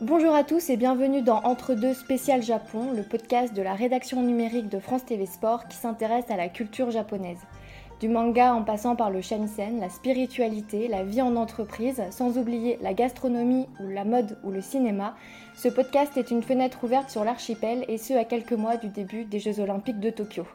Bonjour à tous et bienvenue dans Entre deux Spécial Japon, le podcast de la rédaction numérique de France TV Sport qui s'intéresse à la culture japonaise. Du manga en passant par le shamisen, la spiritualité, la vie en entreprise, sans oublier la gastronomie ou la mode ou le cinéma, ce podcast est une fenêtre ouverte sur l'archipel et ce à quelques mois du début des Jeux Olympiques de Tokyo.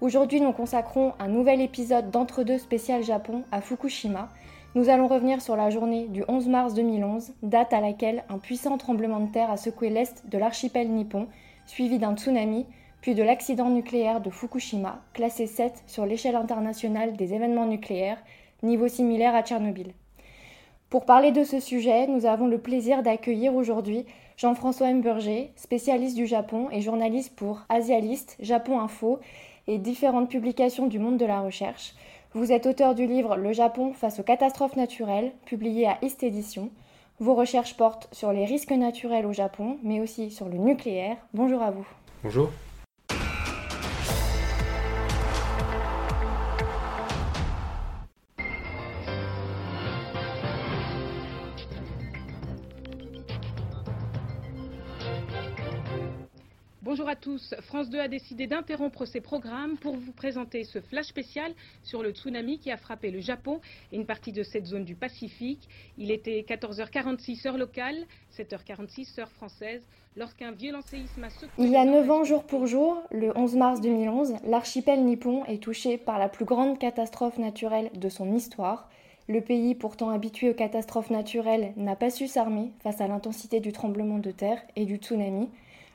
Aujourd'hui, nous consacrons un nouvel épisode d'Entre-deux Spécial Japon à Fukushima. Nous allons revenir sur la journée du 11 mars 2011, date à laquelle un puissant tremblement de terre a secoué l'est de l'archipel nippon, suivi d'un tsunami, puis de l'accident nucléaire de Fukushima, classé 7 sur l'échelle internationale des événements nucléaires, niveau similaire à Tchernobyl. Pour parler de ce sujet, nous avons le plaisir d'accueillir aujourd'hui Jean-François M. Berger, spécialiste du Japon et journaliste pour AsiaList, Japon Info et différentes publications du monde de la recherche. Vous êtes auteur du livre « Le Japon face aux catastrophes naturelles » publié à East Edition. Vos recherches portent sur les risques naturels au Japon, mais aussi sur le nucléaire. Bonjour à vous. Bonjour. Bonjour à tous. France 2 a décidé d'interrompre ses programmes pour vous présenter ce flash spécial sur le tsunami qui a frappé le Japon et une partie de cette zone du Pacifique. Il était 14h46 heure locale, 7h46 heure française, lorsqu'un violent séisme a secoué... Il y a 9 ans jour pour jour, le 11 mars 2011, l'archipel nippon est touché par la plus grande catastrophe naturelle de son histoire. Le pays, pourtant habitué aux catastrophes naturelles, n'a pas su s'armer face à l'intensité du tremblement de terre et du tsunami.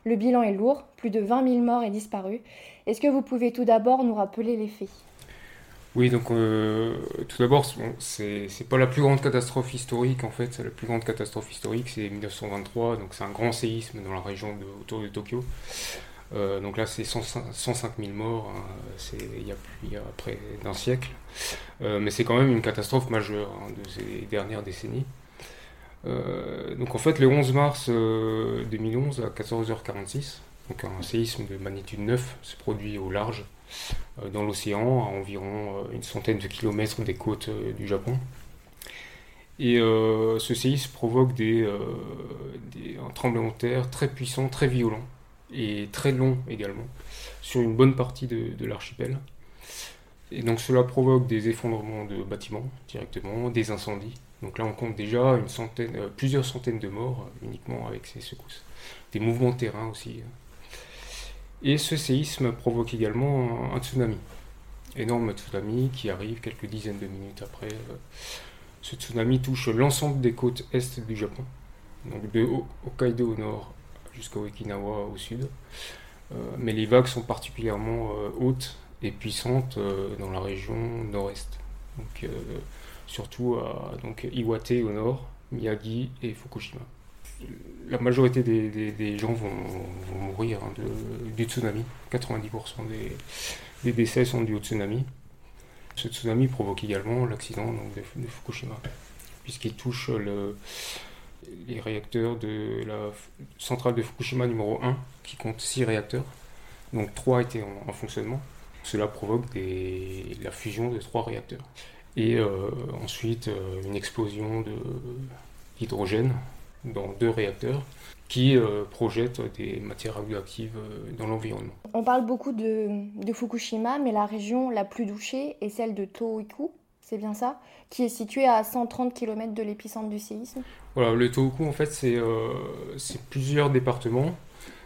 Le bilan est lourd, plus de 20 000 morts et disparus. Est-ce que vous pouvez tout d'abord nous rappeler les faits ? Oui, donc tout d'abord, c'est pas la plus grande catastrophe historique en fait. La plus grande catastrophe historique, c'est 1923, donc c'est un grand séisme dans la région autour de Tokyo. Donc là, c'est 105 000 morts, hein, il y a près d'un siècle. Mais c'est quand même une catastrophe majeure hein, de ces dernières décennies. Donc en fait le 11 mars 2011 à 14h46, donc un séisme de magnitude 9 se produit au large dans l'océan à environ une centaine de kilomètres des côtes du Japon. Et ce séisme provoque un tremblement de terre très puissant, très violent et très long également sur une bonne partie de l'archipel. Et donc cela provoque des effondrements de bâtiments directement, des incendies. Donc là, on compte déjà plusieurs centaines de morts uniquement avec ces secousses. Des mouvements de terrain aussi. Et ce séisme provoque également un tsunami. Énorme tsunami qui arrive quelques dizaines de minutes après. Ce tsunami touche l'ensemble des côtes est du Japon. Donc de Hokkaido au nord jusqu'au Okinawa au sud. Mais les vagues sont particulièrement hautes et puissantes dans la région nord-est. Donc... surtout à Iwate au nord, Miyagi et Fukushima. La majorité des gens vont mourir hein, du tsunami. 90% des décès sont dus au tsunami. Ce tsunami provoque également l'accident de Fukushima, puisqu'il touche les réacteurs de la centrale de Fukushima numéro 1, qui compte 6 réacteurs, donc 3 étaient en fonctionnement. Cela provoque la fusion de 3 réacteurs. Et ensuite, une explosion d'hydrogène dans 2 réacteurs qui projettent des matières radioactives dans l'environnement. On parle beaucoup de Fukushima, mais la région la plus touchée est celle de Tohoku, c'est bien ça, qui est située à 130 km de l'épicentre du séisme. Voilà, le Tohoku, en fait, c'est plusieurs départements,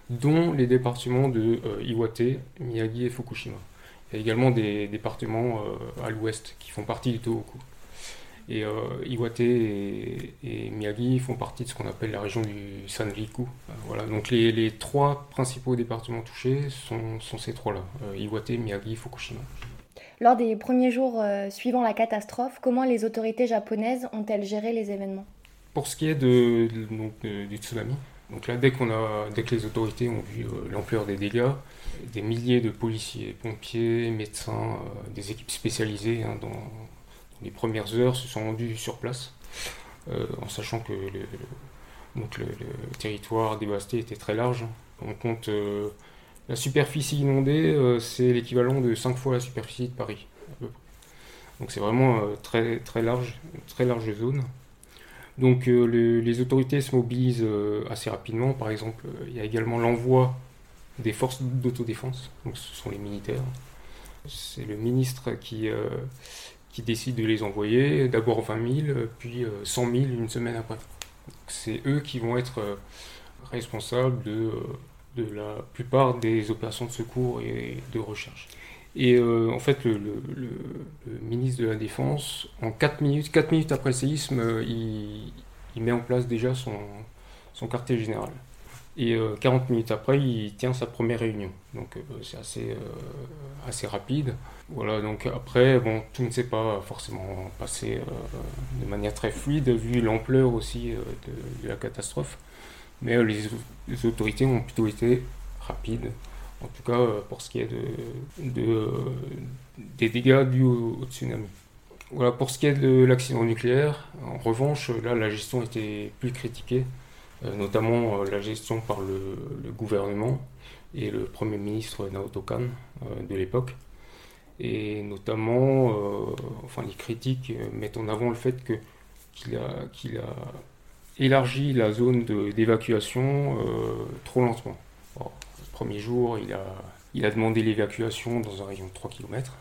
dont les départements de Iwate, Miyagi et Fukushima. Il y a également des départements à l'ouest qui font partie du Tohoku. Et Iwate et Miyagi font partie de ce qu'on appelle la région du Sanjiku. Voilà, donc les 3 principaux départements touchés sont ces 3-là, Iwate, Miyagi, Fukushima. Lors des premiers jours suivant la catastrophe, comment les autorités japonaises ont-elles géré les événements ? Pour ce qui est du tsunami, donc là, dès que les autorités ont vu l'ampleur des dégâts, des milliers de policiers, pompiers, médecins, des équipes spécialisées hein, dans les premières heures se sont rendus sur place, en sachant que le territoire dévasté était très large. On compte la superficie inondée, c'est l'équivalent de 5 fois la superficie de Paris, à peu près. Donc c'est vraiment très, très large zone. Donc les autorités se mobilisent assez rapidement. Par exemple, il y a également l'envoi des forces d'autodéfense, donc ce sont les militaires. C'est le ministre qui décide de les envoyer, d'abord 20 000, puis 100 000 une semaine après. Donc c'est eux qui vont être responsables de la plupart des opérations de secours et de recherche. Et en fait, le ministre de la Défense, en 4 minutes après le séisme, il met en place déjà son quartier général. Et 40 minutes après, il tient sa première réunion. Donc c'est assez rapide. Voilà, donc après, bon, tout ne s'est pas forcément passé de manière très fluide, vu l'ampleur aussi de la catastrophe. Mais les autorités ont plutôt été rapides, en tout cas pour ce qui est des dégâts dus au tsunami. Voilà, pour ce qui est de l'accident nucléaire, en revanche, là, la gestion était plus critiquée, notamment la gestion par le gouvernement et le Premier ministre Naoto Kan de l'époque. Et notamment, les critiques mettent en avant le fait qu'il a élargi la zone d'évacuation trop lentement. Alors, le premier jour, il a demandé l'évacuation dans un rayon de 3 km.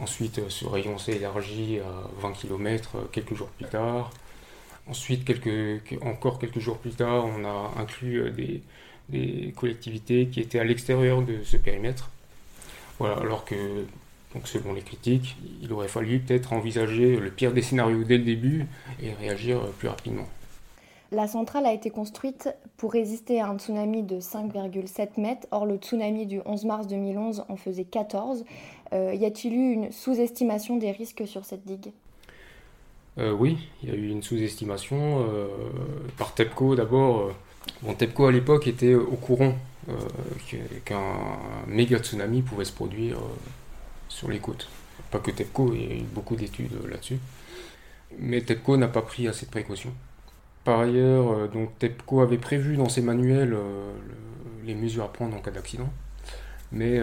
Ensuite, ce rayon s'est élargi à 20 km quelques jours plus tard. Ensuite, encore quelques jours plus tard, on a inclus des collectivités qui étaient à l'extérieur de ce périmètre. Voilà, alors que, donc selon les critiques, il aurait fallu peut-être envisager le pire des scénarios dès le début et réagir plus rapidement. La centrale a été construite pour résister à un tsunami de 5,7 mètres. Or, le tsunami du 11 mars 2011 en faisait 14. Y a-t-il eu une sous-estimation des risques sur cette digue ? Oui, il y a eu une sous-estimation par TEPCO d'abord. Bon, TEPCO à l'époque était au courant qu'un méga tsunami pouvait se produire sur les côtes. Pas que TEPCO, il y a eu beaucoup d'études là-dessus. Mais TEPCO n'a pas pris assez de précautions. Par ailleurs, donc, TEPCO avait prévu dans ses manuels les mesures à prendre en cas d'accident, mais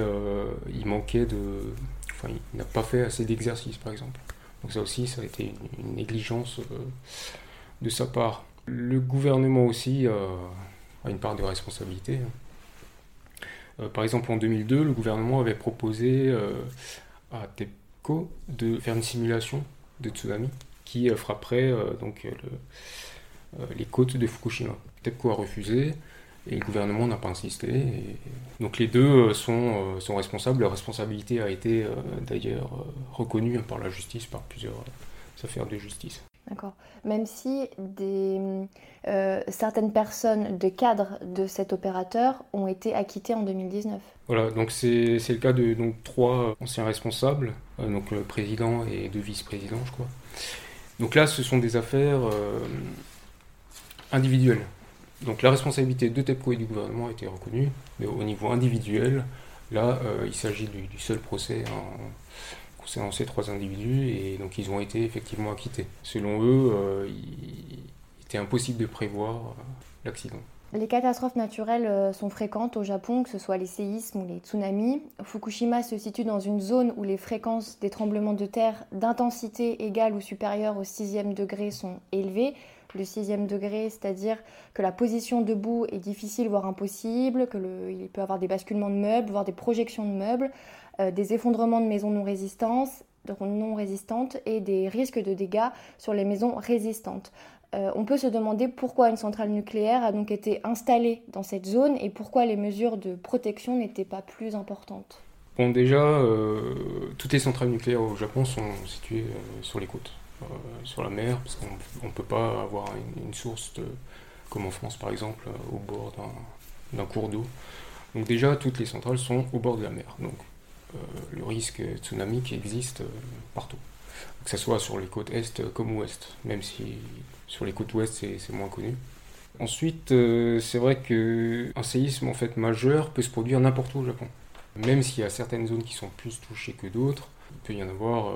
il n'a pas fait assez d'exercices, par exemple. Donc ça aussi, ça a été une négligence de sa part. Le gouvernement aussi a une part de responsabilité. Par exemple, en 2002, le gouvernement avait proposé à TEPCO de faire une simulation de tsunami qui frapperait les côtes de Fukushima. TEPCO a refusé et le gouvernement n'a pas insisté. Donc les deux sont responsables. Leur responsabilité a été d'ailleurs reconnue par la justice, par plusieurs affaires de justice. D'accord. Même si certaines personnes des cadres de cet opérateur ont été acquittées en 2019. Voilà, donc c'est le cas de 3 anciens responsables, donc le président et 2 vice-présidents, je crois. Donc là, ce sont des affaires individuelles. Donc la responsabilité de TEPCO et du gouvernement a été reconnue, mais au niveau individuel, là, il s'agit du seul procès concernant ces 3 individus, et donc ils ont été effectivement acquittés. Selon eux, il était impossible de prévoir l'accident. Les catastrophes naturelles sont fréquentes au Japon, que ce soit les séismes ou les tsunamis. Fukushima se situe dans une zone où les fréquences des tremblements de terre d'intensité égale ou supérieure au 6e degré sont élevées. Le 6e degré, c'est-à-dire que la position debout est difficile, voire impossible, il peut y avoir des basculements de meubles, voire des projections de meubles, des effondrements de maisons non résistantes et des risques de dégâts sur les maisons résistantes. On peut se demander pourquoi une centrale nucléaire a donc été installée dans cette zone et pourquoi les mesures de protection n'étaient pas plus importantes. Bon, déjà, toutes les centrales nucléaires au Japon sont situées sur les côtes, sur la mer, parce qu'on ne peut pas avoir une source, comme en France par exemple, au bord d'un cours d'eau. Donc déjà, toutes les centrales sont au bord de la mer. Donc le risque tsunami qui existe partout. Que ce soit sur les côtes est comme ouest, même si sur les côtes ouest c'est moins connu. Ensuite, c'est vrai qu'un séisme en fait majeur peut se produire n'importe où au Japon. Même s'il y a certaines zones qui sont plus touchées que d'autres, il peut y en avoir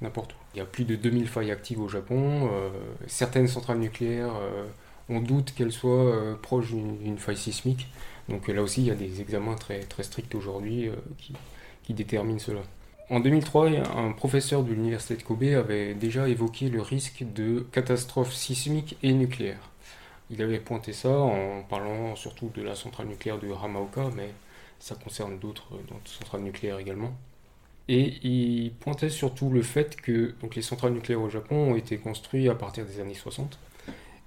n'importe où. Il y a plus de 2000 failles actives au Japon. Certaines centrales nucléaires, on doute qu'elles soient proches d'une faille sismique. Donc là aussi, il y a des examens très, très stricts aujourd'hui qui déterminent cela. En 2003, un professeur de l'université de Kobe avait déjà évoqué le risque de catastrophes sismiques et nucléaires. Il avait pointé ça en parlant surtout de la centrale nucléaire de Ramaoka, mais ça concerne d'autres centrales nucléaires également. Et il pointait surtout le fait que les centrales nucléaires au Japon ont été construites à partir des années 60.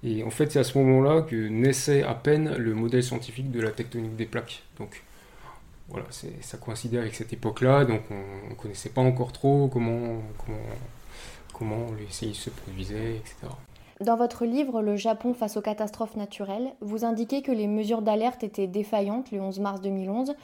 Et en fait, c'est à ce moment-là que naissait à peine le modèle scientifique de la tectonique des plaques. Donc voilà, ça coïncidait avec cette époque-là, donc on ne connaissait pas encore trop comment les séismes se produisaient, etc. Dans votre livre « Le Japon face aux catastrophes naturelles », vous indiquez que les mesures d'alerte étaient défaillantes le 11 mars 2011,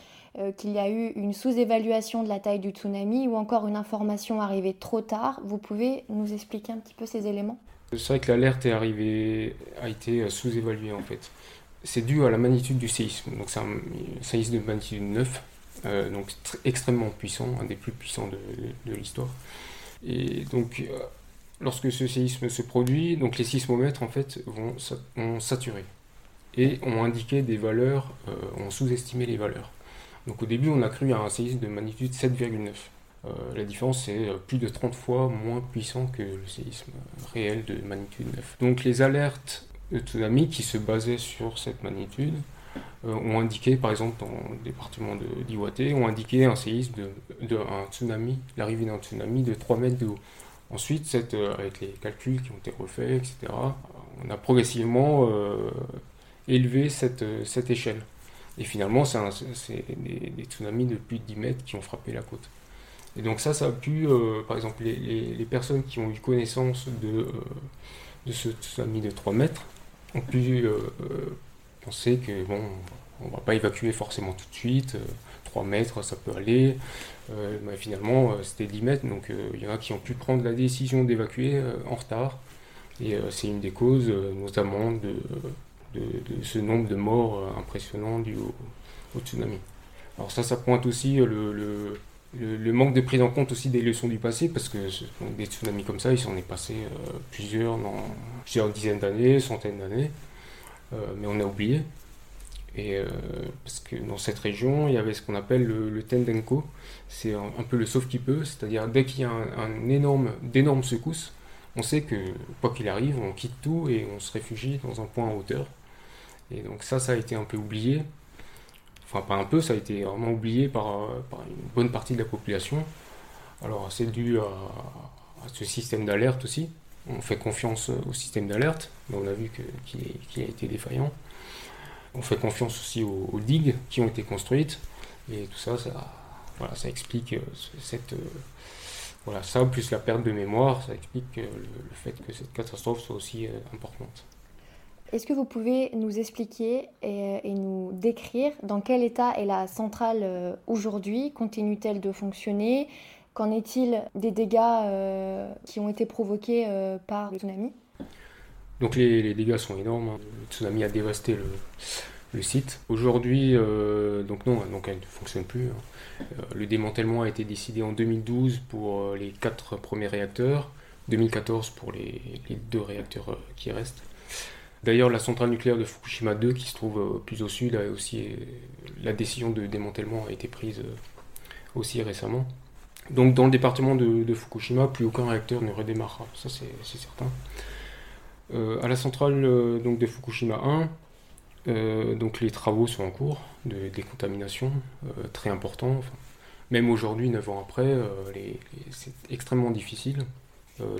qu'il y a eu une sous-évaluation de la taille du tsunami ou encore une information arrivée trop tard. Vous pouvez nous expliquer un petit peu ces éléments ? C'est vrai que l'alerte a été sous-évaluée en fait. C'est dû à la magnitude du séisme. Donc c'est un séisme de magnitude 9, donc extrêmement puissant, un des plus puissants de l'histoire. Et donc lorsque ce séisme se produit, donc les sismomètres en fait ont saturé et ont indiqué des valeurs, ont sous-estimé les valeurs. Donc au début on a cru à un séisme de magnitude 7,9. La différence, c'est plus de 30 fois moins puissant que le séisme réel de magnitude 9. Donc les alertes de tsunami qui se basaient sur cette magnitude ont indiqué, par exemple dans le département d'Iwate, ont indiqué un séisme un tsunami, l'arrivée d'un tsunami de 3 mètres de haut. Ensuite, avec les calculs qui ont été refaits, etc., on a progressivement élevé cette échelle. Et finalement, c'est des tsunamis de plus de 10 mètres qui ont frappé la côte. Et donc ça a pu, par exemple, les personnes qui ont eu connaissance de ce tsunami de 3 mètres ont pu penser que, on ne va pas évacuer forcément tout de suite, 3 mètres, ça peut aller. Mais finalement, c'était 10 mètres, donc il y en a qui ont pu prendre la décision d'évacuer en retard. Et c'est une des causes, notamment, de ce nombre de morts impressionnants dus au tsunami. Alors ça pointe aussi le manque de prise en compte aussi des leçons du passé, parce que des tsunamis comme ça, il s'en est passé plusieurs dizaines d'années, centaines d'années, mais on a oublié. Et parce que dans cette région, il y avait ce qu'on appelle le Tendenko, c'est un peu le sauve qui peut, c'est-à-dire dès qu'il y a d'énormes secousses, on sait que quoi qu'il arrive, on quitte tout et on se réfugie dans un point en hauteur. Et donc ça a été un peu oublié. Enfin, pas un peu, ça a été vraiment oublié par une bonne partie de la population. Alors, c'est dû à ce système d'alerte aussi. On fait confiance au système d'alerte, mais on a vu qu'il a été défaillant. On fait confiance aussi aux digues qui ont été construites. Et tout ça explique ça, plus la perte de mémoire, ça explique le fait que cette catastrophe soit aussi importante. Est-ce que vous pouvez nous expliquer et nous décrire dans quel état est la centrale aujourd'hui ? Continue-t-elle de fonctionner ? Qu'en est-il des dégâts qui ont été provoqués par le tsunami ? Donc les dégâts sont énormes. Le tsunami a dévasté le site. Aujourd'hui, donc elle ne fonctionne plus. Le démantèlement a été décidé en 2012 pour les 4 premiers réacteurs, 2014 pour les 2 réacteurs qui restent. D'ailleurs, la centrale nucléaire de Fukushima 2, qui se trouve plus au sud, a aussi la décision de démantèlement a été prise aussi récemment. Donc, dans le département de Fukushima, plus aucun réacteur ne redémarrera. Ça, c'est certain. À la centrale de Fukushima 1, les travaux sont en cours de décontamination très importants. Enfin, même aujourd'hui, 9 ans après, c'est extrêmement difficile.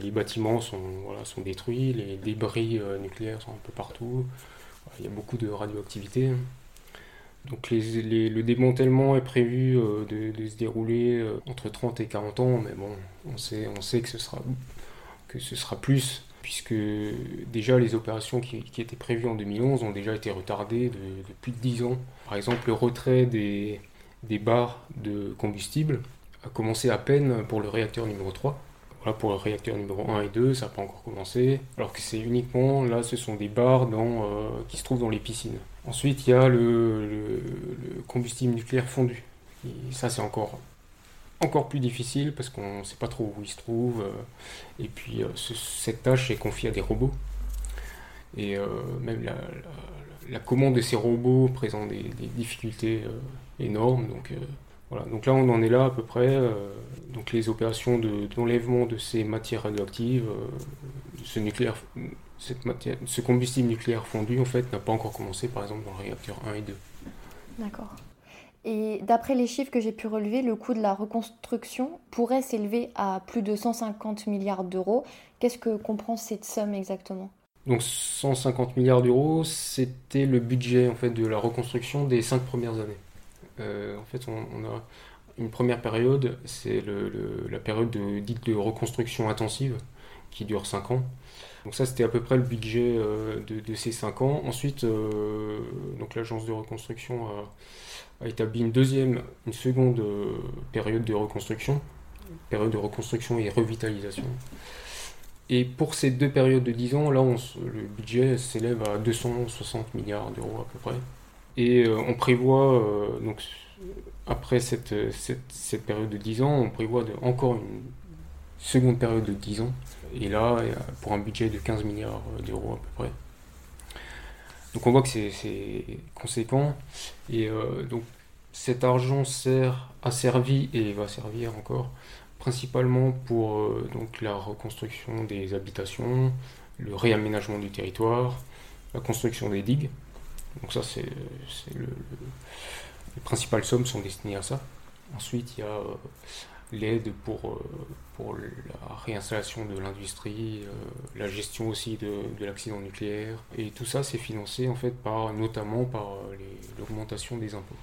Les bâtiments sont détruits, les débris nucléaires sont un peu partout, il y a beaucoup de radioactivité. Donc le démantèlement est prévu de se dérouler entre 30 et 40 ans, mais on sait que ce sera plus, puisque déjà les opérations qui étaient prévues en 2011 ont déjà été retardées de plus de 10 ans. Par exemple, le retrait des barres de combustible a commencé à peine pour le réacteur numéro 3. Pour le réacteur numéro 1 et 2, ça n'a pas encore commencé, alors que c'est uniquement, là, ce sont des barres qui se trouvent dans les piscines. Ensuite, il y a le combustible nucléaire fondu. Et ça, c'est encore plus difficile, parce qu'on ne sait pas trop où il se trouve. Et puis, cette tâche est confiée à des robots. Et même la commande de ces robots présente des difficultés énormes, donc Voilà, donc là, on en est là à peu près. Donc les opérations d'enlèvement de ces matières radioactives, ce combustible nucléaire fondu, en fait, n'a pas encore commencé, par exemple, dans le réacteur 1 et 2. D'accord. Et d'après les chiffres que j'ai pu relever, le coût de la reconstruction pourrait s'élever à plus de 150 milliards d'euros. Qu'est-ce que comprend cette somme exactement ? Donc 150 milliards d'euros, c'était le budget en fait, de la reconstruction des 5 premières années. En fait, on a une première période, c'est la période dite de reconstruction intensive, qui dure 5 ans. Donc ça, c'était à peu près le budget de ces 5 ans. Ensuite, donc l'agence de reconstruction a établi une seconde période de reconstruction. Période de reconstruction et revitalisation. Et pour ces deux périodes de 10 ans, là, le budget s'élève à 260 milliards d'euros à peu près. Et on prévoit, donc, après cette période de 10 ans, on prévoit encore une seconde période de 10 ans. Et là, pour un budget de 15 milliards d'euros à peu près. Donc on voit que c'est conséquent. Et donc cet argent a servi et va servir encore principalement pour donc la reconstruction des habitations, le réaménagement du territoire, la construction des digues. Donc ça, c'est les principales sommes sont destinées à ça. Ensuite, il y a l'aide pour la réinstallation de l'industrie, la gestion aussi de l'accident nucléaire. Et tout ça, c'est financé en fait notamment par l'augmentation des impôts.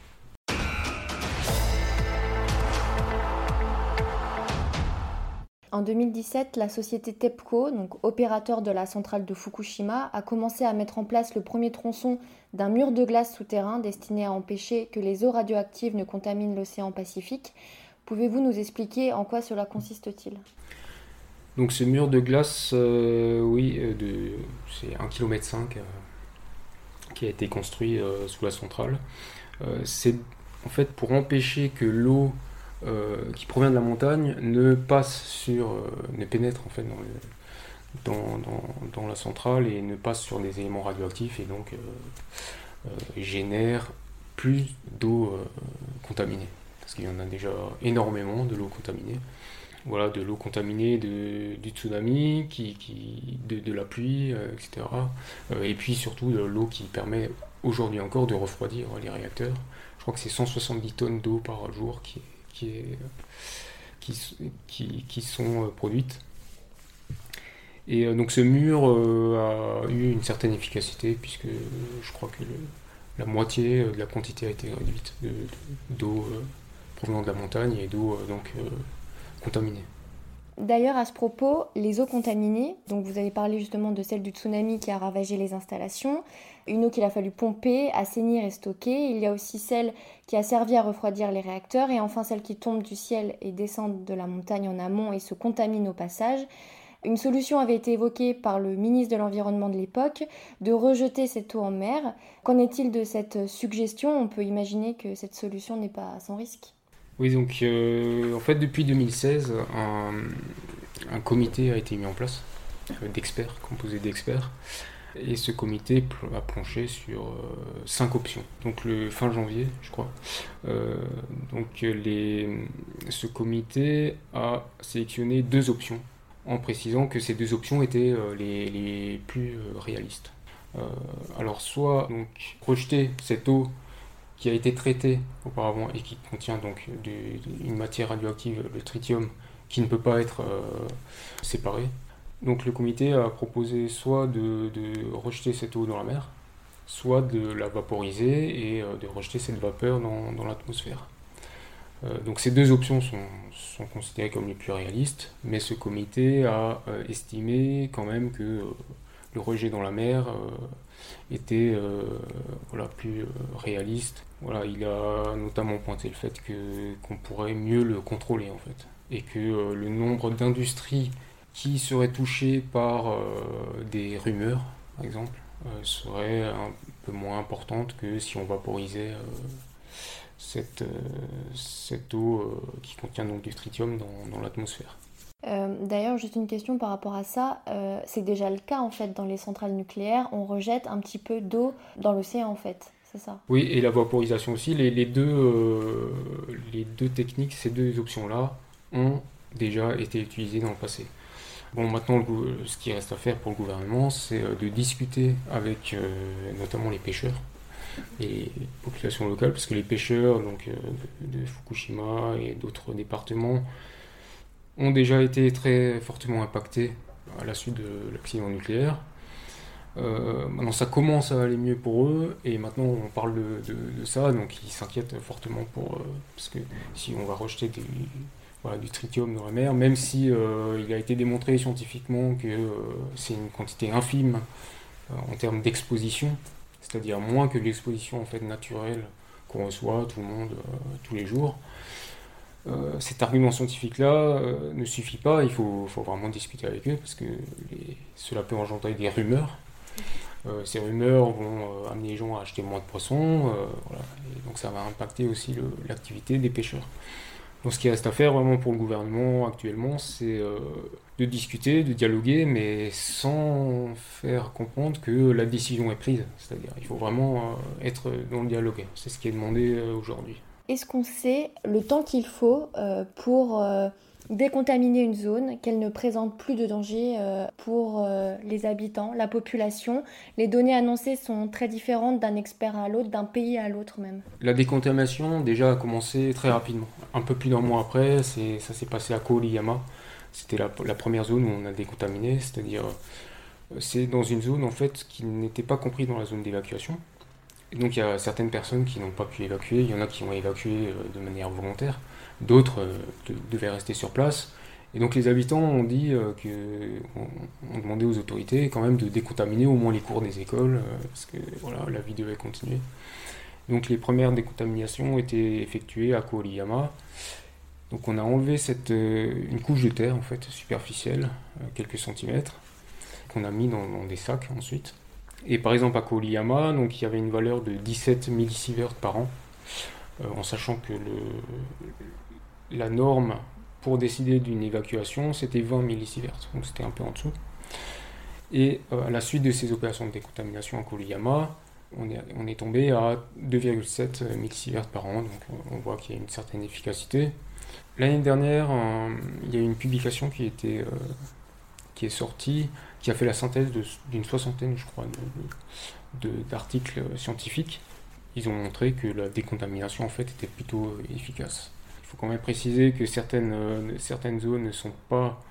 En 2017, la société TEPCO, donc opérateur de la centrale de Fukushima, a commencé à mettre en place le premier tronçon d'un mur de glace souterrain destiné à empêcher que les eaux radioactives ne contaminent l'océan Pacifique. Pouvez-vous nous expliquer en quoi cela consiste-t-il ? Donc ce mur de glace, c'est 1,5 km qui a été construit sous la centrale. C'est en fait pour empêcher que l'eau qui provient de la montagne ne pénètre en fait dans la centrale et ne passe sur des éléments radioactifs et donc génère plus d'eau contaminée. Parce qu'il y en a déjà énormément de l'eau contaminée. Voilà, de l'eau contaminée du tsunami, de la pluie, etc. Et puis surtout de l'eau qui permet aujourd'hui encore de refroidir les réacteurs. Je crois que c'est 170 tonnes d'eau par jour qui sont produites. Et donc ce mur a eu une certaine efficacité, puisque je crois que la moitié de la quantité a été réduite d'eau provenant de la montagne et d'eau contaminée. D'ailleurs, à ce propos, les eaux contaminées, donc vous avez parlé justement de celle du tsunami qui a ravagé les installations, une eau qu'il a fallu pomper, assainir et stocker. Il y a aussi celle qui a servi à refroidir les réacteurs et enfin celle qui tombe du ciel et descend de la montagne en amont et se contamine au passage. Une solution avait été évoquée par le ministre de l'Environnement de l'époque, de rejeter cette eau en mer. Qu'en est-il de cette suggestion ? On peut imaginer que cette solution n'est pas sans risque. Oui, donc en fait depuis 2016, un comité a été mis en place, composé d'experts, et ce comité a planché sur 5 options. Donc le fin janvier, je crois. Ce comité a sélectionné 2 options, en précisant que ces 2 options étaient les plus réalistes. Alors soit donc rejeter cette eau qui a été traité auparavant et qui contient donc une matière radioactive, le tritium, qui ne peut pas être séparé. Donc le comité a proposé soit de rejeter cette eau dans la mer, soit de la vaporiser et de rejeter cette vapeur dans l'atmosphère. Donc ces 2 options sont considérées comme les plus réalistes, mais ce comité a estimé quand même que le rejet dans la mer était plus réaliste. Voilà, il a notamment pointé le fait qu'on pourrait mieux le contrôler en fait, et que le nombre d'industries qui seraient touchées par des rumeurs, par exemple, serait un peu moins importante que si on vaporisait cette eau qui contient donc du tritium dans l'atmosphère. D'ailleurs, juste une question par rapport à ça, c'est déjà le cas en fait dans les centrales nucléaires, on rejette un petit peu d'eau dans l'océan en fait, c'est ça. Oui, et la vaporisation aussi. Les deux techniques, ces deux options-là, ont déjà été utilisées dans le passé. Bon, maintenant, ce qui reste à faire pour le gouvernement, c'est de discuter avec notamment les pêcheurs et les populations locales, parce que les pêcheurs donc, de Fukushima et d'autres départements ont déjà été très fortement impactés à la suite de l'accident nucléaire. Maintenant, ça commence à aller mieux pour eux, et maintenant on parle de ça, donc ils s'inquiètent fortement pour parce que si on va rejeter du tritium dans la mer, même si il a été démontré scientifiquement que c'est une quantité infime en termes d'exposition, c'est-à-dire moins que l'exposition en fait naturelle qu'on reçoit tout le monde tous les jours. Cet argument scientifique-là ne suffit pas, il faut vraiment discuter avec eux parce que cela peut engendrer des rumeurs. Ces rumeurs vont amener les gens à acheter moins de poissons, voilà. Et donc ça va impacter aussi l'activité des pêcheurs. Donc ce qui reste à faire vraiment pour le gouvernement actuellement, c'est de discuter, de dialoguer, mais sans faire comprendre que la décision est prise. C'est-à-dire il faut vraiment être dans le dialogue, c'est ce qui est demandé aujourd'hui. Est-ce qu'on sait le temps qu'il faut pour décontaminer une zone, qu'elle ne présente plus de danger pour les habitants, la population? Les données annoncées sont très différentes d'un expert à l'autre, d'un pays à l'autre même. La décontamination déjà a commencé très rapidement. Un peu plus d'un mois après, ça s'est passé à Koriyama. C'était la première zone où on a décontaminé, c'est-à-dire c'est dans une zone en fait qui n'était pas comprise dans la zone d'évacuation. Et donc il y a certaines personnes qui n'ont pas pu évacuer, il y en a qui ont évacué de manière volontaire, d'autres devaient rester sur place. Et donc les habitants ont dit ont demandé aux autorités quand même de décontaminer au moins les cours des écoles, parce que voilà, la vie devait continuer. Donc les premières décontaminations ont été effectuées à Koriyama. Donc on a enlevé une couche de terre en fait, superficielle, quelques centimètres, qu'on a mis dans des sacs ensuite. Et par exemple à Koriyama, donc, il y avait une valeur de 17 millisieverts par an, en sachant que la norme pour décider d'une évacuation, c'était 20 millisieverts, donc c'était un peu en dessous. Et à la suite de ces opérations de décontamination à Koriyama, on est tombé à 2,7 millisieverts par an, donc on voit qu'il y a une certaine efficacité. L'année dernière, il y a eu une publication qui est sortie, qui a fait la synthèse d'une soixantaine, je crois, d'articles scientifiques. Ils ont montré que la décontamination, en fait, était plutôt efficace. Il faut quand même préciser que certaines zones ne sont pas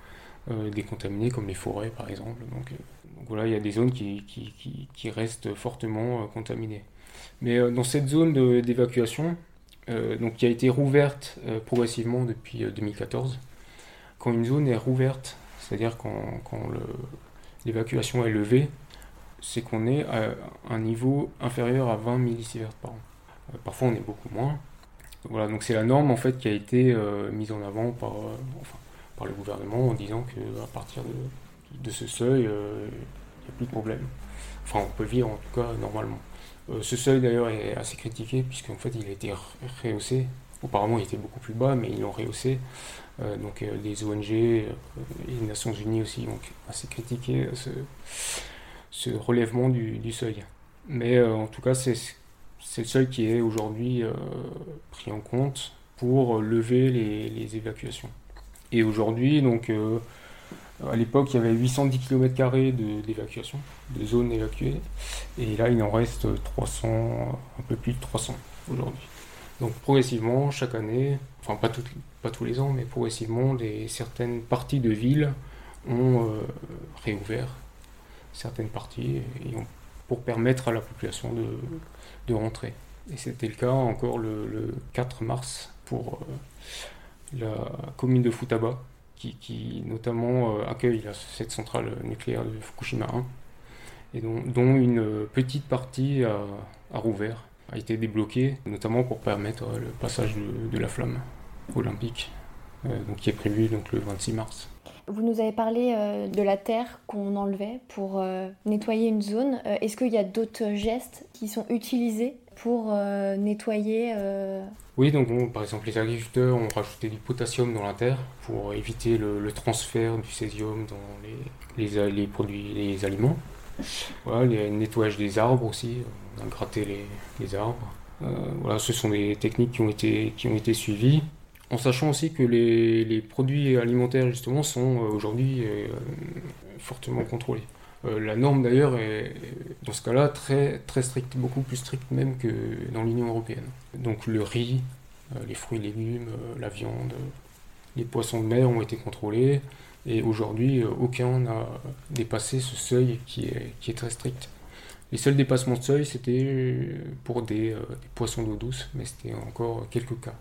décontaminées, comme les forêts, par exemple. Donc voilà, il y a des zones qui restent fortement contaminées. Mais dans cette zone d'évacuation, donc, qui a été rouverte progressivement depuis 2014, quand une zone est rouverte, c'est-à-dire quand l'évacuation est levée, c'est qu'on est à un niveau inférieur à 20 millisieverts par an. Parfois, on est beaucoup moins. Voilà, donc c'est la norme en fait, qui a été mise en avant par le gouvernement en disant qu'à partir de ce seuil, il n'y a plus de problème. Enfin, on peut vivre en tout cas normalement. Ce seuil d'ailleurs est assez critiqué puisqu'en fait, il a été rehaussé. Auparavant, il était beaucoup plus bas, mais ils l'ont rehaussé. Donc les ONG et les Nations Unies aussi ont assez critiqué ce relèvement du seuil. Mais en tout cas, c'est le seuil qui est aujourd'hui pris en compte pour lever les évacuations. Et aujourd'hui, donc, à l'époque, il y avait 810 km² d'évacuation, de zones évacuées. Et là, il en reste 300, un peu plus de 300 aujourd'hui. Donc progressivement, chaque année, enfin pas tous les ans, mais progressivement, certaines parties de villes ont réouvert certaines parties pour permettre à la population de rentrer. Et c'était le cas encore le 4 mars pour la commune de Futaba, qui notamment accueille cette centrale nucléaire de Fukushima 1, et dont une petite partie a rouvert. A été débloqué, notamment pour permettre le passage de la flamme olympique, donc qui est prévu donc, le 26 mars. Vous nous avez parlé de la terre qu'on enlevait pour nettoyer une zone. Est-ce qu'il y a d'autres gestes qui sont utilisés pour nettoyer Oui, donc par exemple les agriculteurs ont rajouté du potassium dans la terre pour éviter le transfert du césium dans les produits, les aliments. Voilà, il y a le nettoyage des arbres aussi, on a gratté les arbres. Voilà, ce sont des techniques qui ont été suivies, en sachant aussi que les produits alimentaires justement sont aujourd'hui fortement contrôlés. La norme d'ailleurs est, dans ce cas-là, très, très stricte, beaucoup plus stricte même que dans l'Union européenne. Donc le riz, les fruits et légumes, la viande, les poissons de mer ont été contrôlés, et aujourd'hui aucun n'a dépassé ce seuil qui est très strict. Les seuls dépassements de seuil, c'était pour des poissons d'eau douce, mais c'était encore quelques cas.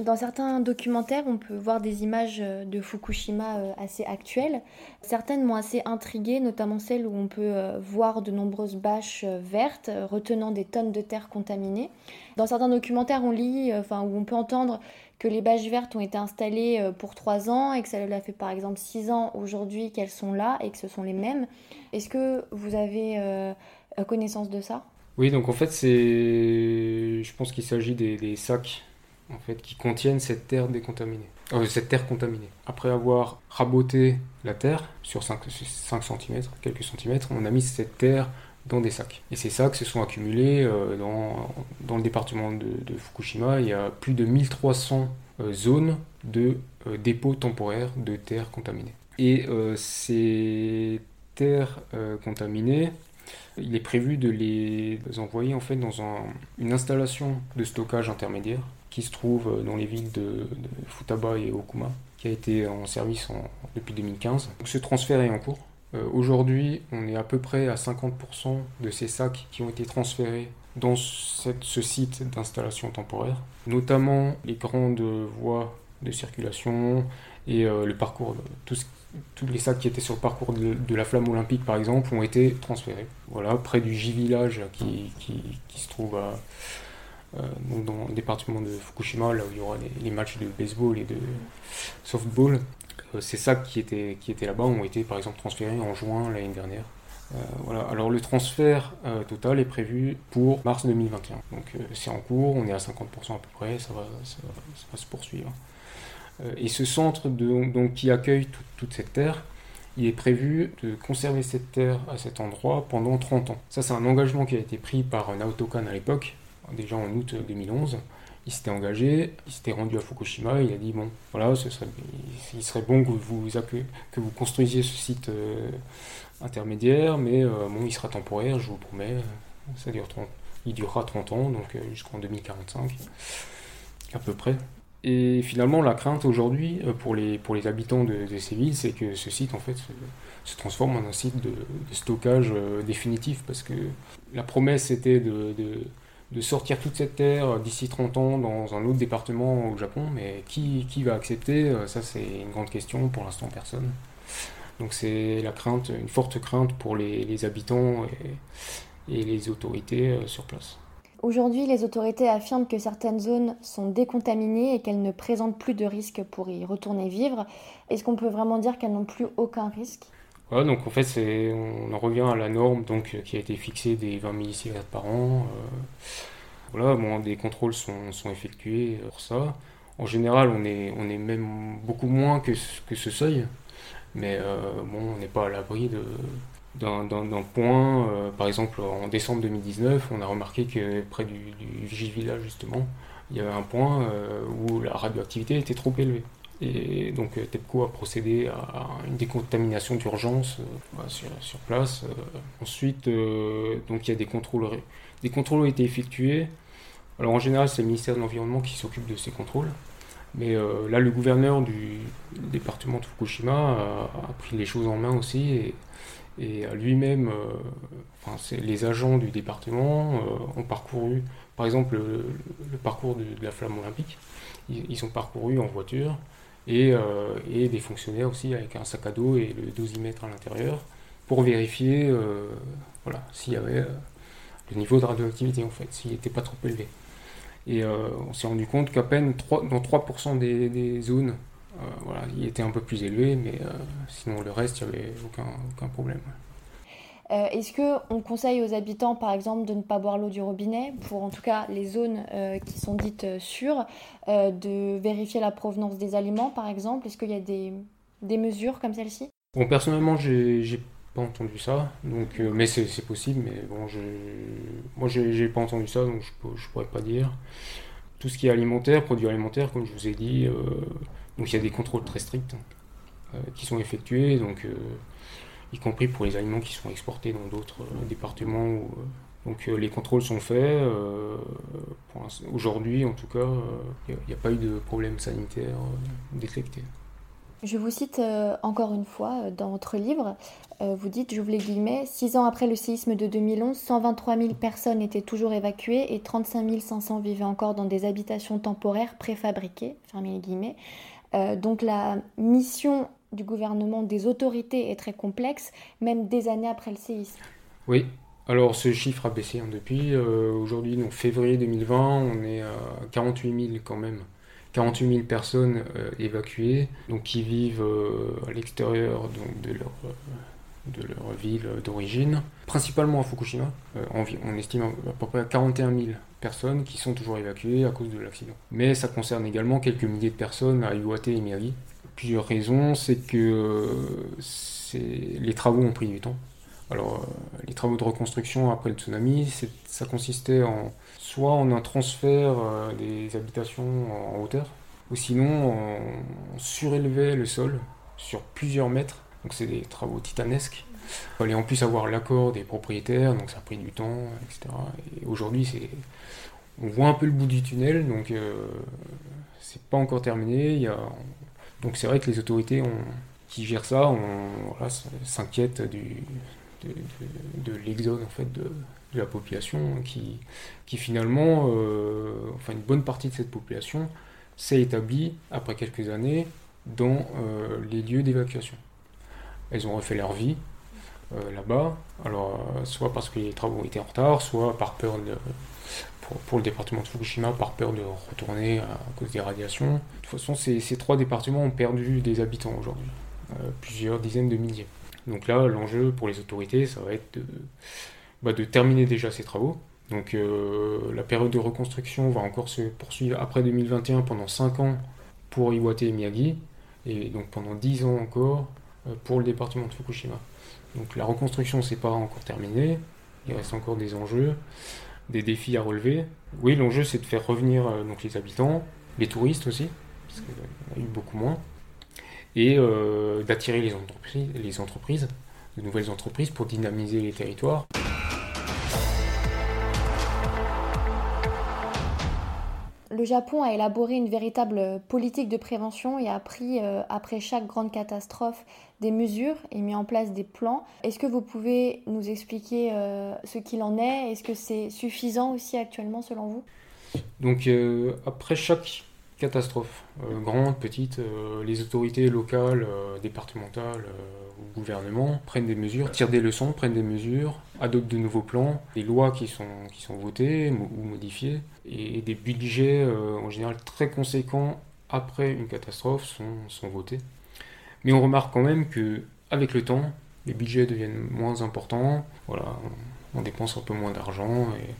Dans certains documentaires, on peut voir des images de Fukushima assez actuelles. Certaines m'ont assez intriguée, notamment celles où on peut voir de nombreuses bâches vertes retenant des tonnes de terre contaminée. Dans certains documentaires, on lit, où on peut entendre que les bâches vertes ont été installées pour 3 ans et que ça l'a fait par exemple 6 ans aujourd'hui qu'elles sont là et que ce sont les mêmes. Est-ce que vous avez connaissance de ça ? Oui, donc en fait, je pense qu'il s'agit des sacs en fait, qui contiennent cette terre décontaminée. Après avoir raboté la terre sur 5 cm, quelques centimètres, on a mis cette terre dans des sacs. Et ces sacs se sont accumulés dans le département de Fukushima. Il y a plus de 1300 zones de dépôts temporaires de terres contaminées. Et ces terres contaminées, il est prévu de les envoyer en fait dans une installation de stockage intermédiaire qui se trouve dans les villes de Futaba et Okuma, qui a été en service depuis 2015. Donc, ce transfert est en cours. Aujourd'hui, on est à peu près à 50% de ces sacs qui ont été transférés dans ce site d'installation temporaire, notamment les grandes voies de circulation et le parcours. Tous les sacs qui étaient sur le parcours de la flamme olympique, par exemple, ont été transférés. Voilà, près du J-Village qui se trouve donc dans le département de Fukushima, là où il y aura les matchs de baseball et de softball. Ces sacs qui étaient là-bas ont été par exemple transférés en juin l'année dernière. Voilà. Alors le transfert total est prévu pour mars 2021. Donc c'est en cours, on est à 50% à peu près, ça va se poursuivre. Et ce centre qui accueille toute cette terre, il est prévu de conserver cette terre à cet endroit pendant 30 ans. Ça c'est un engagement qui a été pris par Naoto Kan à l'époque, déjà en août 2011. Il s'était engagé, il s'était rendu à Fukushima, et il a dit bon, voilà, il serait bon que vous construisiez ce site intermédiaire, mais bon, il sera temporaire, je vous promets, il durera 30 ans, donc jusqu'en 2045, à peu près. Et finalement, la crainte aujourd'hui pour les habitants de ces villes, c'est que ce site en fait se transforme en un site de stockage définitif, parce que la promesse était de sortir toute cette terre d'ici 30 ans dans un autre département au Japon, mais qui va accepter ? Ça, c'est une grande question, pour l'instant personne. Donc c'est une forte crainte pour les habitants et les autorités sur place. Aujourd'hui, les autorités affirment que certaines zones sont décontaminées et qu'elles ne présentent plus de risque pour y retourner vivre. Est-ce qu'on peut vraiment dire qu'elles n'ont plus aucun risque ? Voilà, donc en fait, on en revient à la norme qui a été fixée des 20 millisieverts par an. Voilà, bon, des contrôles sont effectués pour ça. En général, on est même beaucoup moins que ce seuil, mais bon, on n'est pas à l'abri d'un point. Par exemple, en décembre 2019, on a remarqué que près du J-Village, justement, il y avait un point où la radioactivité était trop élevée. Et donc TEPCO a procédé à une décontamination d'urgence sur place. Ensuite, donc il y a des contrôles ont été effectués. Alors en général, c'est le ministère de l'Environnement qui s'occupe de ces contrôles. Mais là, le gouverneur du département de Fukushima a pris les choses en main aussi et a lui-même, les agents du département ont parcouru, par exemple, le parcours de la flamme olympique. Ils ont parcouru en voiture. Et des fonctionnaires aussi avec un sac à dos et le dosimètre à l'intérieur pour vérifier s'il y avait le niveau de radioactivité, en fait, s'il n'était pas trop élevé. Et on s'est rendu compte qu'à peine dans 3% des zones, il était un peu plus élevé, mais sinon le reste, il n'y avait aucun problème. Est-ce qu'on conseille aux habitants, par exemple, de ne pas boire l'eau du robinet, pour en tout cas les zones qui sont dites sûres, de vérifier la provenance des aliments, par exemple ? Est-ce qu'il y a des mesures comme celle-ci ? Bon, personnellement, j'ai pas entendu ça, donc, mais c'est possible, mais bon, moi j'ai pas entendu ça, donc je pourrais pas dire. Tout ce qui est alimentaire, produits alimentaires, comme je vous ai dit, donc il y a des contrôles très stricts qui sont effectués, donc, y compris pour les aliments qui sont exportés dans d'autres départements. Où, donc les contrôles sont faits, aujourd'hui en tout cas, il n'y a pas eu de problème sanitaire détecté. Je vous cite encore une fois dans votre livre, vous dites, j'ouvre les guillemets, 6 ans après le séisme de 2011, 123 000 personnes étaient toujours évacuées et 35 500 vivaient encore dans des habitations temporaires préfabriquées, fermez les guillemets. Donc la mission du gouvernement, des autorités est très complexe, même des années après le séisme. Oui, alors ce chiffre a baissé depuis. Aujourd'hui, donc février 2020, on est à 48 000 quand même. 48 000 personnes évacuées, donc qui vivent à l'extérieur donc, de leur ville d'origine, principalement à Fukushima. On estime à peu près 41 000 personnes qui sont toujours évacuées à cause de l'accident. Mais ça concerne également quelques milliers de personnes à Iwate et Miyagi. Plusieurs raisons, c'est que les travaux ont pris du temps. Alors, les travaux de reconstruction après le tsunami, ça consistait soit en un transfert des habitations en hauteur, ou sinon on surélevait le sol sur plusieurs mètres. Donc c'est des travaux titanesques. Il fallait en plus avoir l'accord des propriétaires, donc ça a pris du temps, etc. Et aujourd'hui, on voit un peu le bout du tunnel, donc c'est pas encore terminé. Donc c'est vrai que les autorités qui gèrent ça, voilà, s'inquiètent de l'exode en fait de la population qui finalement une bonne partie de cette population s'est établie après quelques années dans les lieux d'évacuation. Elles ont refait leur vie là-bas, alors soit parce que les travaux étaient en retard, soit par peur pour le département de Fukushima, par peur de retourner à cause des radiations. De toute façon, ces trois départements ont perdu des habitants aujourd'hui, plusieurs dizaines de milliers. Donc là, l'enjeu pour les autorités, ça va être de terminer déjà ces travaux. Donc la période de reconstruction va encore se poursuivre après 2021 pendant 5 ans pour Iwate et Miyagi, et donc pendant 10 ans encore pour le département de Fukushima. Donc la reconstruction, c'est pas encore terminé, il reste encore des enjeux, des défis à relever. Oui, l'enjeu, c'est de faire revenir les habitants, les touristes aussi, parce qu'il y en a eu beaucoup moins, et d'attirer les entreprises, de nouvelles entreprises pour dynamiser les territoires. Le Japon a élaboré une véritable politique de prévention et a pris, après chaque grande catastrophe, des mesures et mis en place des plans. Est-ce que vous pouvez nous expliquer ce qu'il en est ? Est-ce que c'est suffisant aussi actuellement selon vous ? Donc après chaque catastrophe, grande, petite, les autorités locales, départementales, au gouvernement prennent des mesures, tirent des leçons, prennent des mesures, adoptent de nouveaux plans, des lois qui sont votées ou modifiées, et des budgets en général très conséquents après une catastrophe sont votés. Mais on remarque quand même qu'avec le temps, les budgets deviennent moins importants, voilà, on dépense un peu moins d'argent, et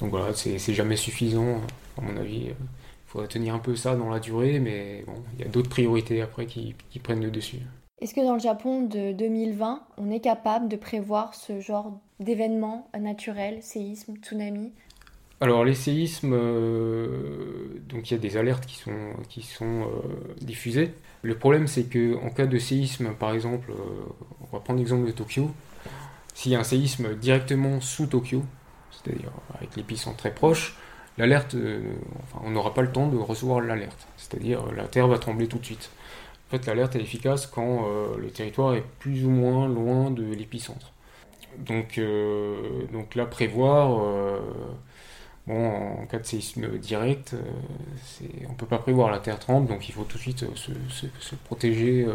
donc voilà, c'est jamais suffisant, à mon avis. Il faudrait tenir un peu ça dans la durée, mais bon, il y a d'autres priorités après qui prennent le dessus. Est-ce que dans le Japon de 2020, on est capable de prévoir ce genre d'événements naturels, séismes, tsunamis ? Alors les séismes, donc il y a des alertes qui sont diffusées. Le problème, c'est qu'en cas de séisme, par exemple, on va prendre l'exemple de Tokyo, s'il y a un séisme directement sous Tokyo, c'est-à-dire avec l'épicentre très proche, l'alerte, on n'aura pas le temps de recevoir l'alerte, c'est-à-dire la Terre va trembler tout de suite. En fait, l'alerte est efficace quand le territoire est plus ou moins loin de l'épicentre. Donc là, prévoir, en cas de séisme direct, on ne peut pas prévoir, la Terre tremble, donc il faut tout de suite se protéger,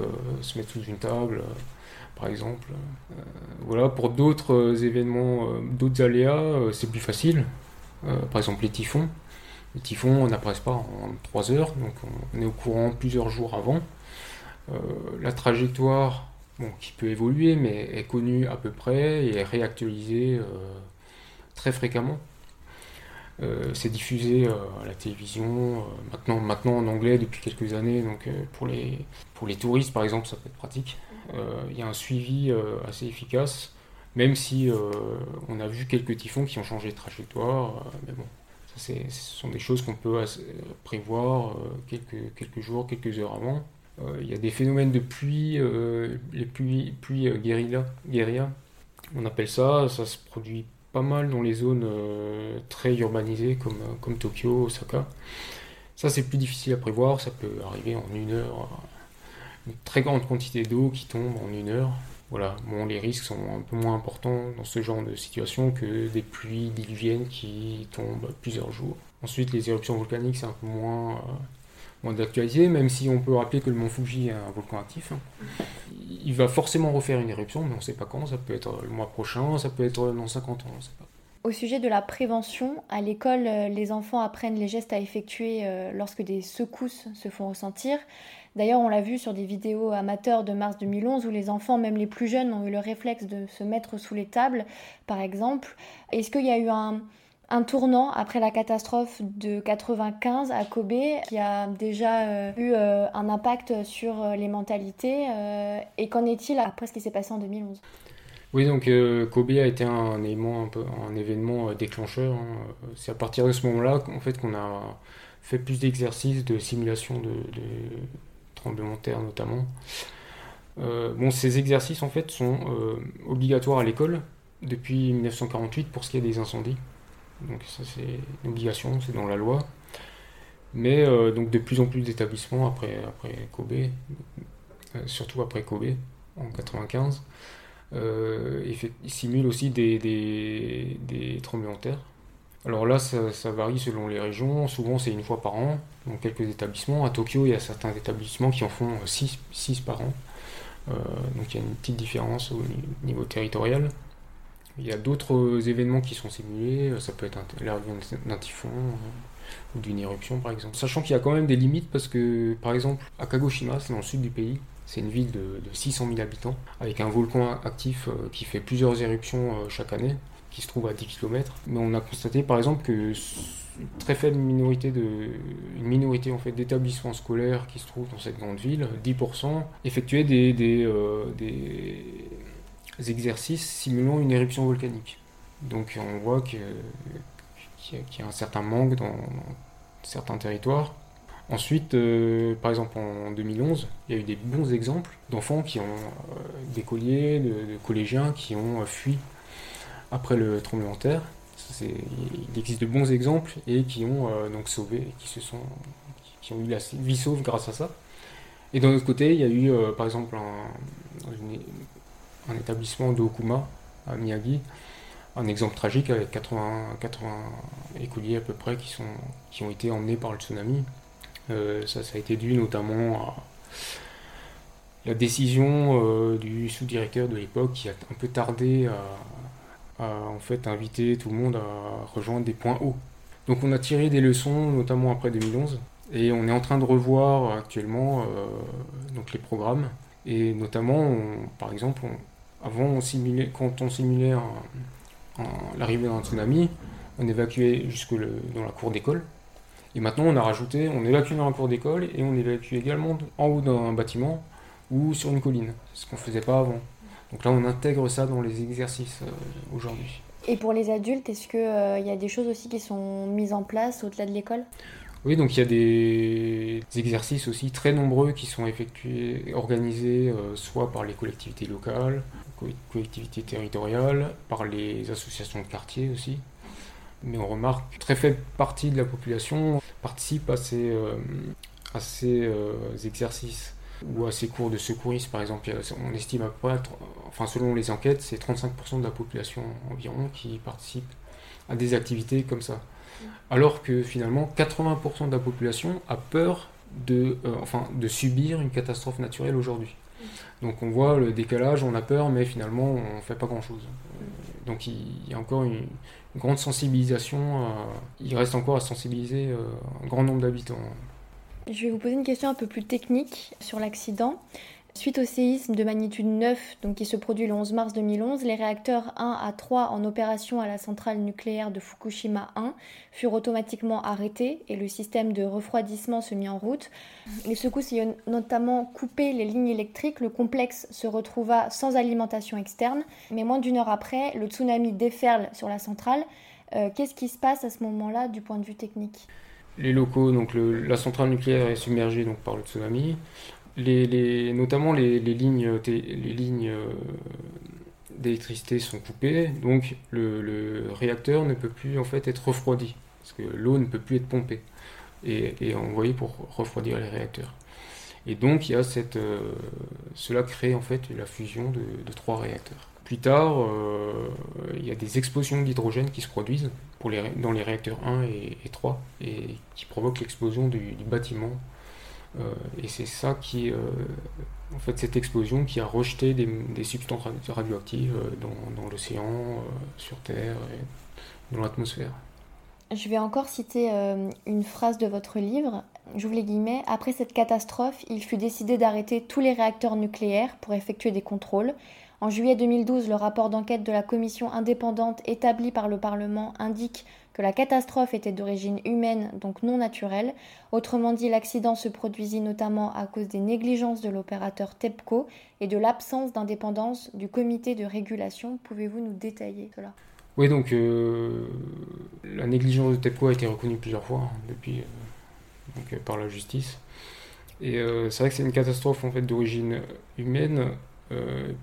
se mettre sous une table, par exemple. Voilà, pour d'autres événements, d'autres aléas, c'est plus facile. Par exemple les typhons n'apparaissent pas en 3 heures, donc on est au courant plusieurs jours avant. La trajectoire, qui peut évoluer, mais est connue à peu près et est réactualisée très fréquemment. C'est diffusé à la télévision, maintenant en anglais depuis quelques années, donc pour les touristes par exemple ça peut être pratique. il y a un suivi assez efficace, même si on a vu quelques typhons qui ont changé de trajectoire, mais bon, ça ce sont des choses qu'on peut prévoir quelques jours, quelques heures avant. Il y a des phénomènes de pluie, les pluies guérilla, on appelle ça, ça se produit pas mal dans les zones très urbanisées comme Tokyo, Osaka. Ça c'est plus difficile à prévoir, ça peut arriver en une heure, une très grande quantité d'eau qui tombe en une heure. Voilà, bon, les risques sont un peu moins importants dans ce genre de situation que des pluies diluviennes qui tombent plusieurs jours. Ensuite, les éruptions volcaniques, c'est un peu moins d'actualité, même si on peut rappeler que le mont Fuji est un volcan actif. Il va forcément refaire une éruption, mais on ne sait pas quand, ça peut être le mois prochain, ça peut être dans 50 ans, on ne sait pas. Au sujet de la prévention, à l'école, les enfants apprennent les gestes à effectuer lorsque des secousses se font ressentir. D'ailleurs, on l'a vu sur des vidéos amateurs de mars 2011 où les enfants, même les plus jeunes, ont eu le réflexe de se mettre sous les tables, par exemple. Est-ce qu'il y a eu un tournant après la catastrophe de 1995 à Kobe qui a déjà eu un impact sur les mentalités et qu'en est-il après ce qui s'est passé en 2011 ? Oui, donc Kobe a été un événement déclencheur. Hein. C'est à partir de ce moment-là en fait, qu'on a fait plus d'exercices de simulation de tremblements de terre notamment. Bon, ces exercices en fait, sont obligatoires à l'école depuis 1948 pour ce qui est des incendies. Donc ça c'est une obligation, c'est dans la loi. Mais donc de plus en plus d'établissements après Kobe, surtout après Kobe en 1995, il simule aussi des tremblements de terre. Alors là, ça varie selon les régions. Souvent, c'est une fois par an, dans quelques établissements. À Tokyo, il y a certains établissements qui en font 6 par an. Donc il y a une petite différence au niveau territorial. Il y a d'autres événements qui sont simulés. Ça peut être l'arrivée d'un typhon ou d'une éruption, par exemple. Sachant qu'il y a quand même des limites, parce que, par exemple, à Kagoshima, c'est dans le sud du pays, c'est une ville de 600 000 habitants, avec un volcan actif qui fait plusieurs éruptions chaque année, qui se trouve à 10 km. Mais on a constaté par exemple que une minorité en fait, d'établissements scolaires qui se trouvent dans cette grande ville, 10%, effectuaient des exercices simulant une éruption volcanique. Donc on voit qu'il y a un certain manque dans certains territoires. Ensuite, par exemple en 2011, il y a eu des bons exemples d'enfants qui ont, d'écoliers, de collégiens qui ont fui après le tremblement de terre. Il existe de bons exemples et qui ont donc sauvé, qui ont eu la vie sauve grâce à ça. Et d'un autre côté, il y a eu par exemple un établissement de Okuma à Miyagi, un exemple tragique avec 80 écoliers à peu près qui ont été emmenés par le tsunami. Ça a été dû notamment à la décision du sous-directeur de l'époque qui a un peu tardé à en fait, inviter tout le monde à rejoindre des points hauts. Donc on a tiré des leçons, notamment après 2011, et on est en train de revoir actuellement donc les programmes. Et notamment, par exemple, avant quand on simulait l'arrivée d'un tsunami, on évacuait jusque dans la cour d'école. Et maintenant, on évacue dans la cour d'école et on évacue également en haut d'un bâtiment ou sur une colline, ce qu'on ne faisait pas avant. Donc là, on intègre ça dans les exercices aujourd'hui. Et pour les adultes, est-ce qu'il y a des choses aussi qui sont mises en place au-delà de l'école ? Oui, donc il y a des exercices aussi très nombreux qui sont effectués, organisés soit par les collectivités locales, collectivités territoriales, par les associations de quartier aussi. Mais on remarque qu'une très faible partie de la population participe à ces exercices ou à ces cours de secourisme. Par exemple, on estime à peu près, enfin selon les enquêtes, c'est 35% de la population environ qui participe à des activités comme ça. Alors que finalement, 80% de la population a peur de subir une catastrophe naturelle aujourd'hui. Donc on voit le décalage, on a peur, mais finalement on ne fait pas grand-chose. Donc il y a encore une grande sensibilisation, il reste encore à sensibiliser un grand nombre d'habitants. Je vais vous poser une question un peu plus technique sur l'accident. Suite au séisme de magnitude 9 donc qui se produit le 11 mars 2011, les réacteurs 1 à 3 en opération à la centrale nucléaire de Fukushima 1 furent automatiquement arrêtés et le système de refroidissement se mit en route. Les secousses ayant notamment coupé les lignes électriques, le complexe se retrouva sans alimentation externe. Mais moins d'une heure après, le tsunami déferle sur la centrale. Qu'est-ce qui se passe à ce moment-là du point de vue technique ? Les locaux, donc la centrale nucléaire est submergée donc, par le tsunami. Notamment les lignes d'électricité sont coupées, donc le réacteur ne peut plus en fait être refroidi, parce que l'eau ne peut plus être pompée et envoyée pour refroidir les réacteurs. Et donc il y a cela crée en fait la fusion de trois réacteurs. Plus tard, il y a des explosions d'hydrogène qui se produisent dans les réacteurs 1 et 3 et qui provoquent l'explosion du bâtiment. Et c'est ça en fait, cette explosion qui a rejeté des substances radioactives dans l'océan, sur Terre, et dans l'atmosphère. Je vais encore citer une phrase de votre livre. J'ouvre les guillemets. Après cette catastrophe, il fut décidé d'arrêter tous les réacteurs nucléaires pour effectuer des contrôles. En juillet 2012, le rapport d'enquête de la commission indépendante établie par le Parlement indique que la catastrophe était d'origine humaine, donc non naturelle. Autrement dit, l'accident se produisit notamment à cause des négligences de l'opérateur TEPCO et de l'absence d'indépendance du comité de régulation. Pouvez-vous nous détailler cela ? Oui, donc la négligence de TEPCO a été reconnue plusieurs fois depuis, par la justice. Et c'est vrai que c'est une catastrophe en fait, d'origine humaine,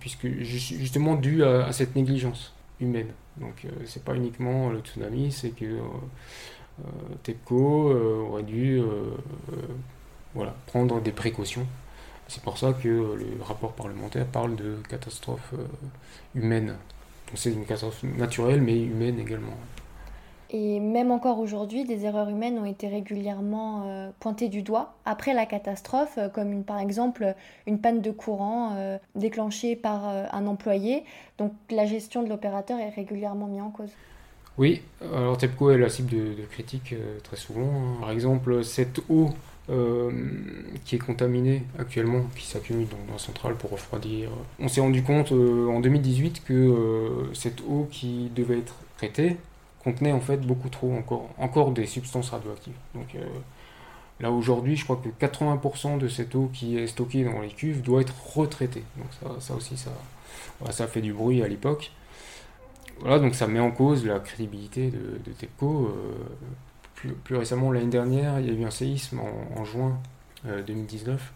puisque justement dû à cette négligence humaine. Donc c'est pas uniquement le tsunami, c'est que TEPCO aurait dû prendre des précautions. C'est pour ça que le rapport parlementaire parle de catastrophe humaine. Donc c'est une catastrophe naturelle mais humaine également. Et même encore aujourd'hui, des erreurs humaines ont été régulièrement pointées du doigt après la catastrophe, comme par exemple une panne de courant déclenchée par un employé. Donc la gestion de l'opérateur est régulièrement mise en cause. Oui, alors TEPCO est la cible de critiques très souvent. Par exemple, cette eau qui est contaminée actuellement, qui s'accumule dans la centrale pour refroidir. On s'est rendu compte en 2018 que cette eau qui devait être traitée, contenait en fait beaucoup trop encore des substances radioactives. Donc là aujourd'hui, je crois que 80% de cette eau qui est stockée dans les cuves doit être retraitée. Donc ça aussi, ça fait du bruit à l'époque. Voilà, donc ça met en cause la crédibilité de TEPCO. Plus récemment, l'année dernière, il y a eu un séisme en juin 2019.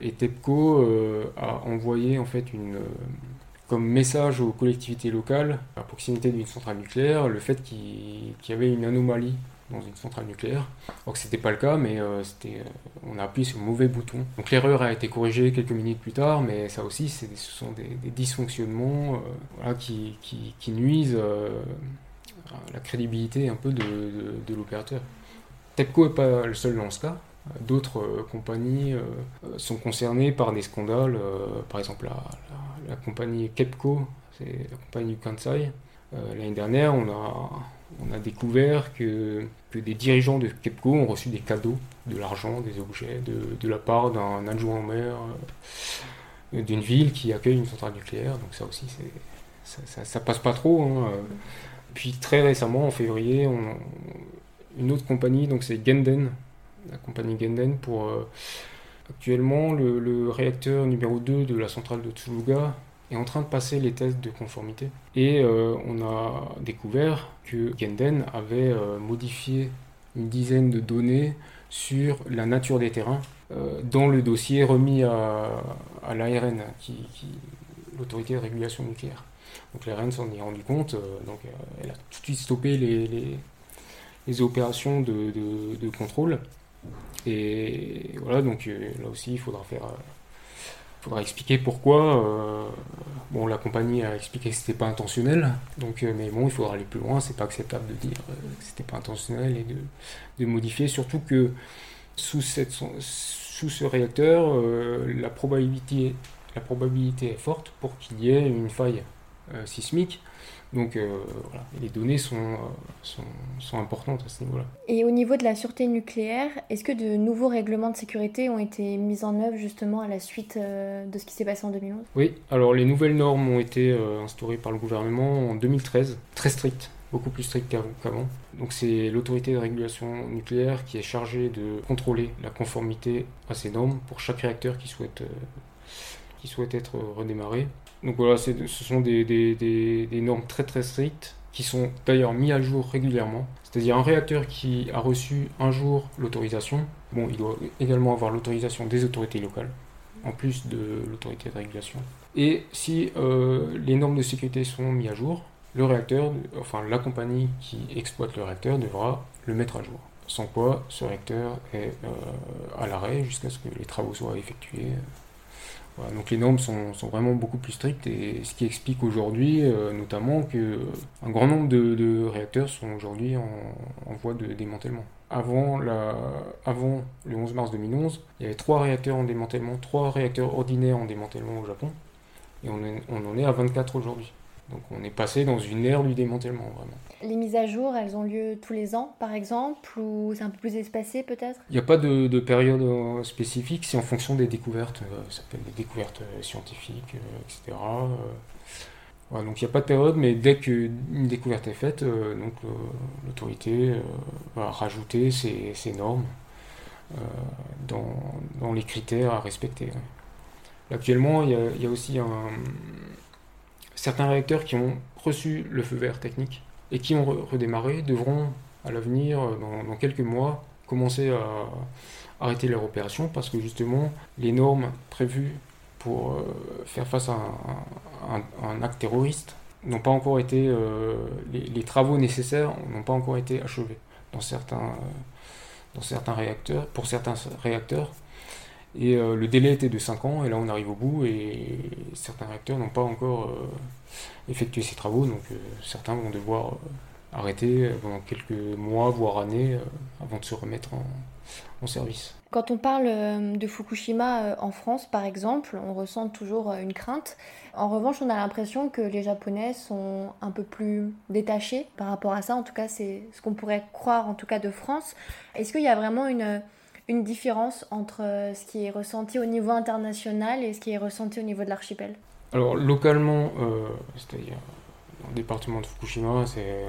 Et TEPCO a envoyé en fait comme message aux collectivités locales, à proximité d'une centrale nucléaire, le fait qu'il y avait une anomalie dans une centrale nucléaire. Alors que ce n'était pas le cas, mais on a appuyé sur le mauvais bouton. Donc l'erreur a été corrigée quelques minutes plus tard, mais ça aussi, ce sont des dysfonctionnements qui nuisent à la crédibilité un peu de l'opérateur. TEPCO n'est pas le seul dans ce cas. D'autres compagnies sont concernées par des scandales, par exemple la compagnie Kepco, c'est la compagnie du Kansai. L'année dernière, on a découvert que des dirigeants de Kepco ont reçu des cadeaux, de l'argent, des objets, de la part d'un adjoint au maire d'une ville qui accueille une centrale nucléaire. Donc ça aussi, ça passe pas trop. Hein. Puis très récemment, en février, une autre compagnie, donc c'est Genden, la compagnie Genden pour actuellement le réacteur numéro 2 de la centrale de Tsuruga est en train de passer les tests de conformité et on a découvert que Genden avait modifié une dizaine de données sur la nature des terrains dans le dossier remis à l'ARN, l'autorité de régulation nucléaire. Donc l'ARN s'en est rendu compte, donc elle a tout de suite stoppé les opérations de contrôle. Et voilà, donc là aussi, il faudra expliquer pourquoi. La compagnie a expliqué que c'était pas intentionnel, donc, mais bon, il faudra aller plus loin. C'est pas acceptable de dire que c'était pas intentionnel et de modifier, surtout que sous ce réacteur, la probabilité est forte pour qu'il y ait une faille sismique. Donc voilà, les données sont importantes à ce niveau-là. Et au niveau de la sûreté nucléaire, est-ce que de nouveaux règlements de sécurité ont été mis en œuvre justement à la suite de ce qui s'est passé en 2011 ? Oui, alors les nouvelles normes ont été instaurées par le gouvernement en 2013, très strictes, beaucoup plus strictes qu'avant. Donc c'est l'autorité de régulation nucléaire qui est chargée de contrôler la conformité à ces normes pour chaque réacteur qui souhaite être redémarré. Donc voilà, ce sont des normes très très strictes qui sont d'ailleurs mises à jour régulièrement. C'est-à-dire un réacteur qui a reçu un jour l'autorisation, bon, il doit également avoir l'autorisation des autorités locales, en plus de l'autorité de régulation. Et si les normes de sécurité sont mises à jour, le réacteur, enfin la compagnie qui exploite le réacteur devra le mettre à jour. Sans quoi, ce réacteur est à l'arrêt jusqu'à ce que les travaux soient effectués. Voilà, donc les normes sont vraiment beaucoup plus strictes, et ce qui explique aujourd'hui notamment qu'un grand nombre de réacteurs sont aujourd'hui en voie de démantèlement. Avant le 11 mars 2011, il y avait 3 réacteurs en démantèlement, 3 réacteurs ordinaires en démantèlement au Japon, et on en est à 24 aujourd'hui. Donc on est passé dans une ère du démantèlement, vraiment. Les mises à jour, elles ont lieu tous les ans, par exemple, ou c'est un peu plus espacé, peut-être ? Il n'y a pas de période spécifique, c'est en fonction des découvertes. Ça peut être des découvertes scientifiques, etc. Voilà, donc il n'y a pas de période, mais dès qu'une découverte est faite, donc, l'autorité va rajouter ses normes dans les critères à respecter. Ouais. Actuellement, il y a aussi certains réacteurs qui ont reçu le feu vert technique et qui ont redémarré devront, à l'avenir, dans quelques mois, commencer à arrêter leur opération parce que, justement, les normes prévues pour faire face à un acte terroriste n'ont pas encore été... les travaux nécessaires n'ont pas encore été achevés pour certains réacteurs. Et le délai était de 5 ans, et là on arrive au bout, et certains réacteurs n'ont pas encore effectué ces travaux, donc certains vont devoir arrêter pendant quelques mois, voire années, avant de se remettre en service. Quand on parle de Fukushima en France, par exemple, on ressent toujours une crainte. En revanche, on a l'impression que les Japonais sont un peu plus détachés par rapport à ça. En tout cas, c'est ce qu'on pourrait croire, en tout cas, de France. Est-ce qu'il y a vraiment une différence entre ce qui est ressenti au niveau international et ce qui est ressenti au niveau de l'archipel ? Alors localement, c'est-à-dire dans le département de Fukushima, c'est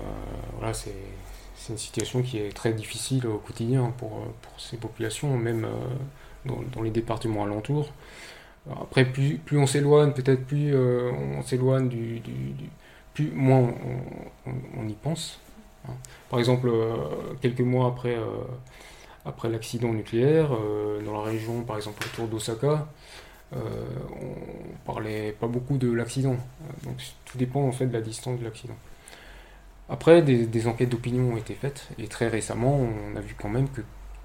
une situation qui est très difficile au quotidien pour ces populations, même dans les départements alentours. Après, plus on s'éloigne, peut-être plus on s'éloigne plus moins on y pense. Par exemple, quelques mois après l'accident nucléaire, dans la région, par exemple, autour d'Osaka, on parlait pas beaucoup de l'accident. Donc tout dépend en fait de la distance de l'accident. Après, des enquêtes d'opinion ont été faites, et très récemment, on a vu quand même que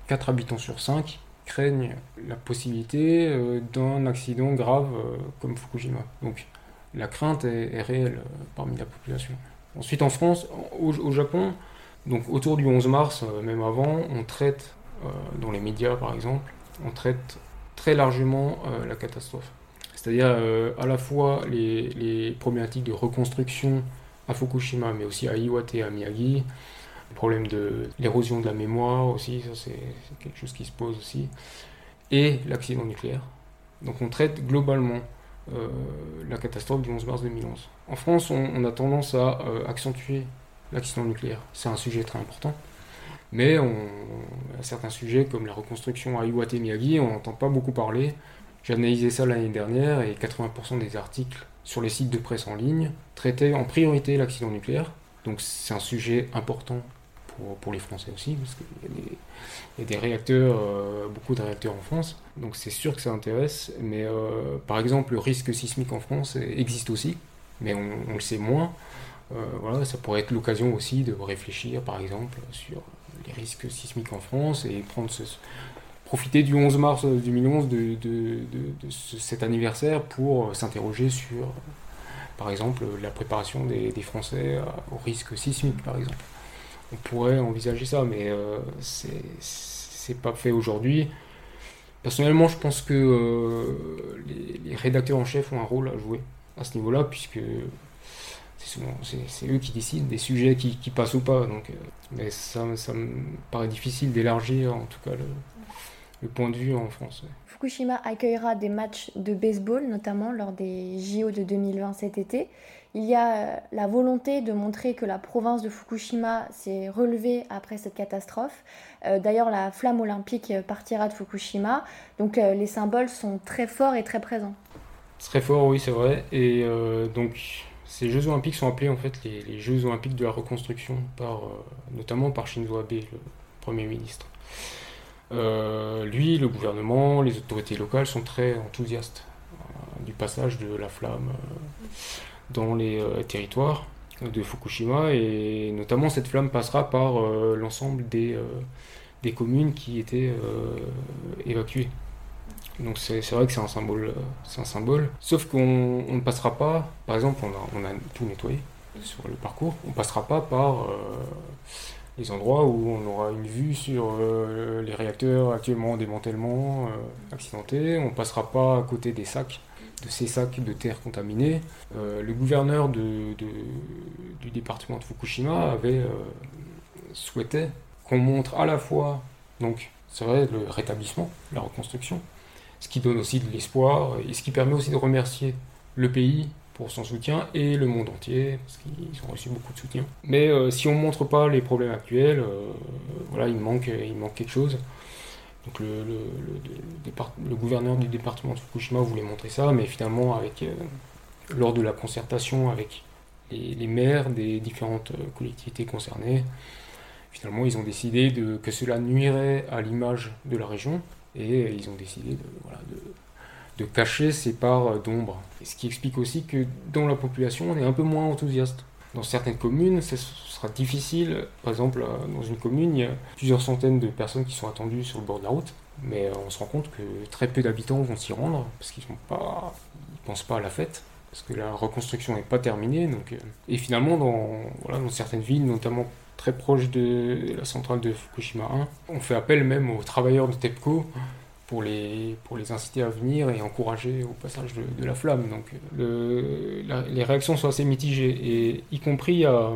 4 habitants sur 5 craignent la possibilité d'un accident grave comme Fukushima. Donc la crainte est réelle parmi la population. Ensuite, en France, au Japon, donc autour du 11 mars, même avant, on traite... dans les médias par exemple, on traite très largement la catastrophe. C'est-à-dire à la fois les problématiques de reconstruction à Fukushima, mais aussi à Iwate, à Miyagi, le problème de l'érosion de la mémoire aussi, ça c'est quelque chose qui se pose aussi, et l'accident nucléaire. Donc on traite globalement la catastrophe du 11 mars 2011. En France, on a tendance à accentuer l'accident nucléaire. C'est un sujet très important. Mais à certains sujets, comme la reconstruction à Iwate Miyagi, on n'entend pas beaucoup parler. J'ai analysé ça l'année dernière, et 80% des articles sur les sites de presse en ligne traitaient en priorité l'accident nucléaire. Donc c'est un sujet important pour les Français aussi, parce qu'il y a des réacteurs, beaucoup de réacteurs en France. Donc c'est sûr que ça intéresse, mais par exemple le risque sismique en France existe aussi, mais on le sait moins. Voilà, ça pourrait être l'occasion aussi de réfléchir par exemple sur... les risques sismiques en France, et profiter du 11 mars 2011 cet anniversaire pour s'interroger sur, par exemple, la préparation des Français aux risques sismiques, par exemple. On pourrait envisager ça, mais c'est pas fait aujourd'hui. Personnellement, je pense que les rédacteurs en chef ont un rôle à jouer à ce niveau-là, puisque c'est eux qui décident des sujets qui passent ou pas. Donc, mais ça me paraît difficile d'élargir, en tout cas, le point de vue en France. Ouais. Fukushima accueillera des matchs de baseball, notamment lors des JO de 2020 cet été. Il y a la volonté de montrer que la province de Fukushima s'est relevée après cette catastrophe. D'ailleurs, la flamme olympique partira de Fukushima. Donc les symboles sont très forts et très présents. Très fort, oui, c'est vrai. Et donc ces Jeux olympiques sont appelés en fait les Jeux olympiques de la reconstruction, notamment par Shinzo Abe, le Premier ministre. Lui, le gouvernement, les autorités locales sont très enthousiastes du passage de la flamme dans les territoires de Fukushima, et notamment cette flamme passera par l'ensemble des communes qui étaient évacuées. Donc c'est vrai que c'est un symbole. Sauf qu'on ne passera pas, par exemple on a tout nettoyé sur le parcours, on ne passera pas par les endroits où on aura une vue sur les réacteurs actuellement en démantèlement, accidentés, on ne passera pas à côté des sacs, de ces sacs de terre contaminés. Le gouverneur du département de Fukushima souhaitait qu'on montre à la fois, donc c'est vrai, le rétablissement, la reconstruction, ce qui donne aussi de l'espoir et ce qui permet aussi de remercier le pays pour son soutien et le monde entier, parce qu'ils ont reçu beaucoup de soutien. Mais si on ne montre pas les problèmes actuels, voilà, il manque quelque chose. Donc le gouverneur du département de Fukushima voulait montrer ça, mais finalement, lors de la concertation avec les maires des différentes collectivités concernées, finalement, ils ont décidé que cela nuirait à l'image de la région, et ils ont décidé de cacher ces parts d'ombre. Et ce qui explique aussi que dans la population, on est un peu moins enthousiaste. Dans certaines communes, ce sera difficile. Par exemple, dans une commune, il y a plusieurs centaines de personnes qui sont attendues sur le bord de la route, mais on se rend compte que très peu d'habitants vont s'y rendre, parce qu'ils ne pensent pas à la fête, parce que la reconstruction n'est pas terminée. Donc... Et finalement, dans certaines villes, notamment très proches de la centrale de Fukushima 1, on fait appel même aux travailleurs de TEPCO, pour les inciter à venir et encourager au passage de la flamme. Donc les réactions sont assez mitigées, et y compris à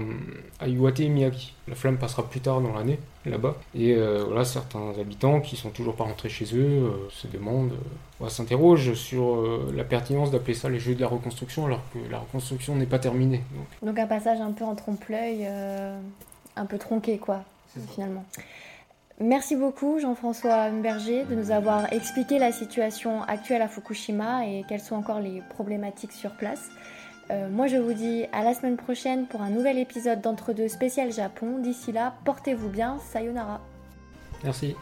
Iwate et Miyagi. La flamme passera plus tard dans l'année, là-bas. Et certains habitants qui sont toujours pas rentrés chez eux se demandent, s'interrogent sur la pertinence d'appeler ça les Jeux de la reconstruction, alors que la reconstruction n'est pas terminée. Donc un passage un peu en trompe-l'œil, un peu tronqué, quoi, finalement. Merci beaucoup Jean-François M. Berger de nous avoir expliqué la situation actuelle à Fukushima et quelles sont encore les problématiques sur place. Moi je vous dis à la semaine prochaine pour un nouvel épisode d'Entre deux Spécial Japon. D'ici là, portez-vous bien, sayonara. Merci.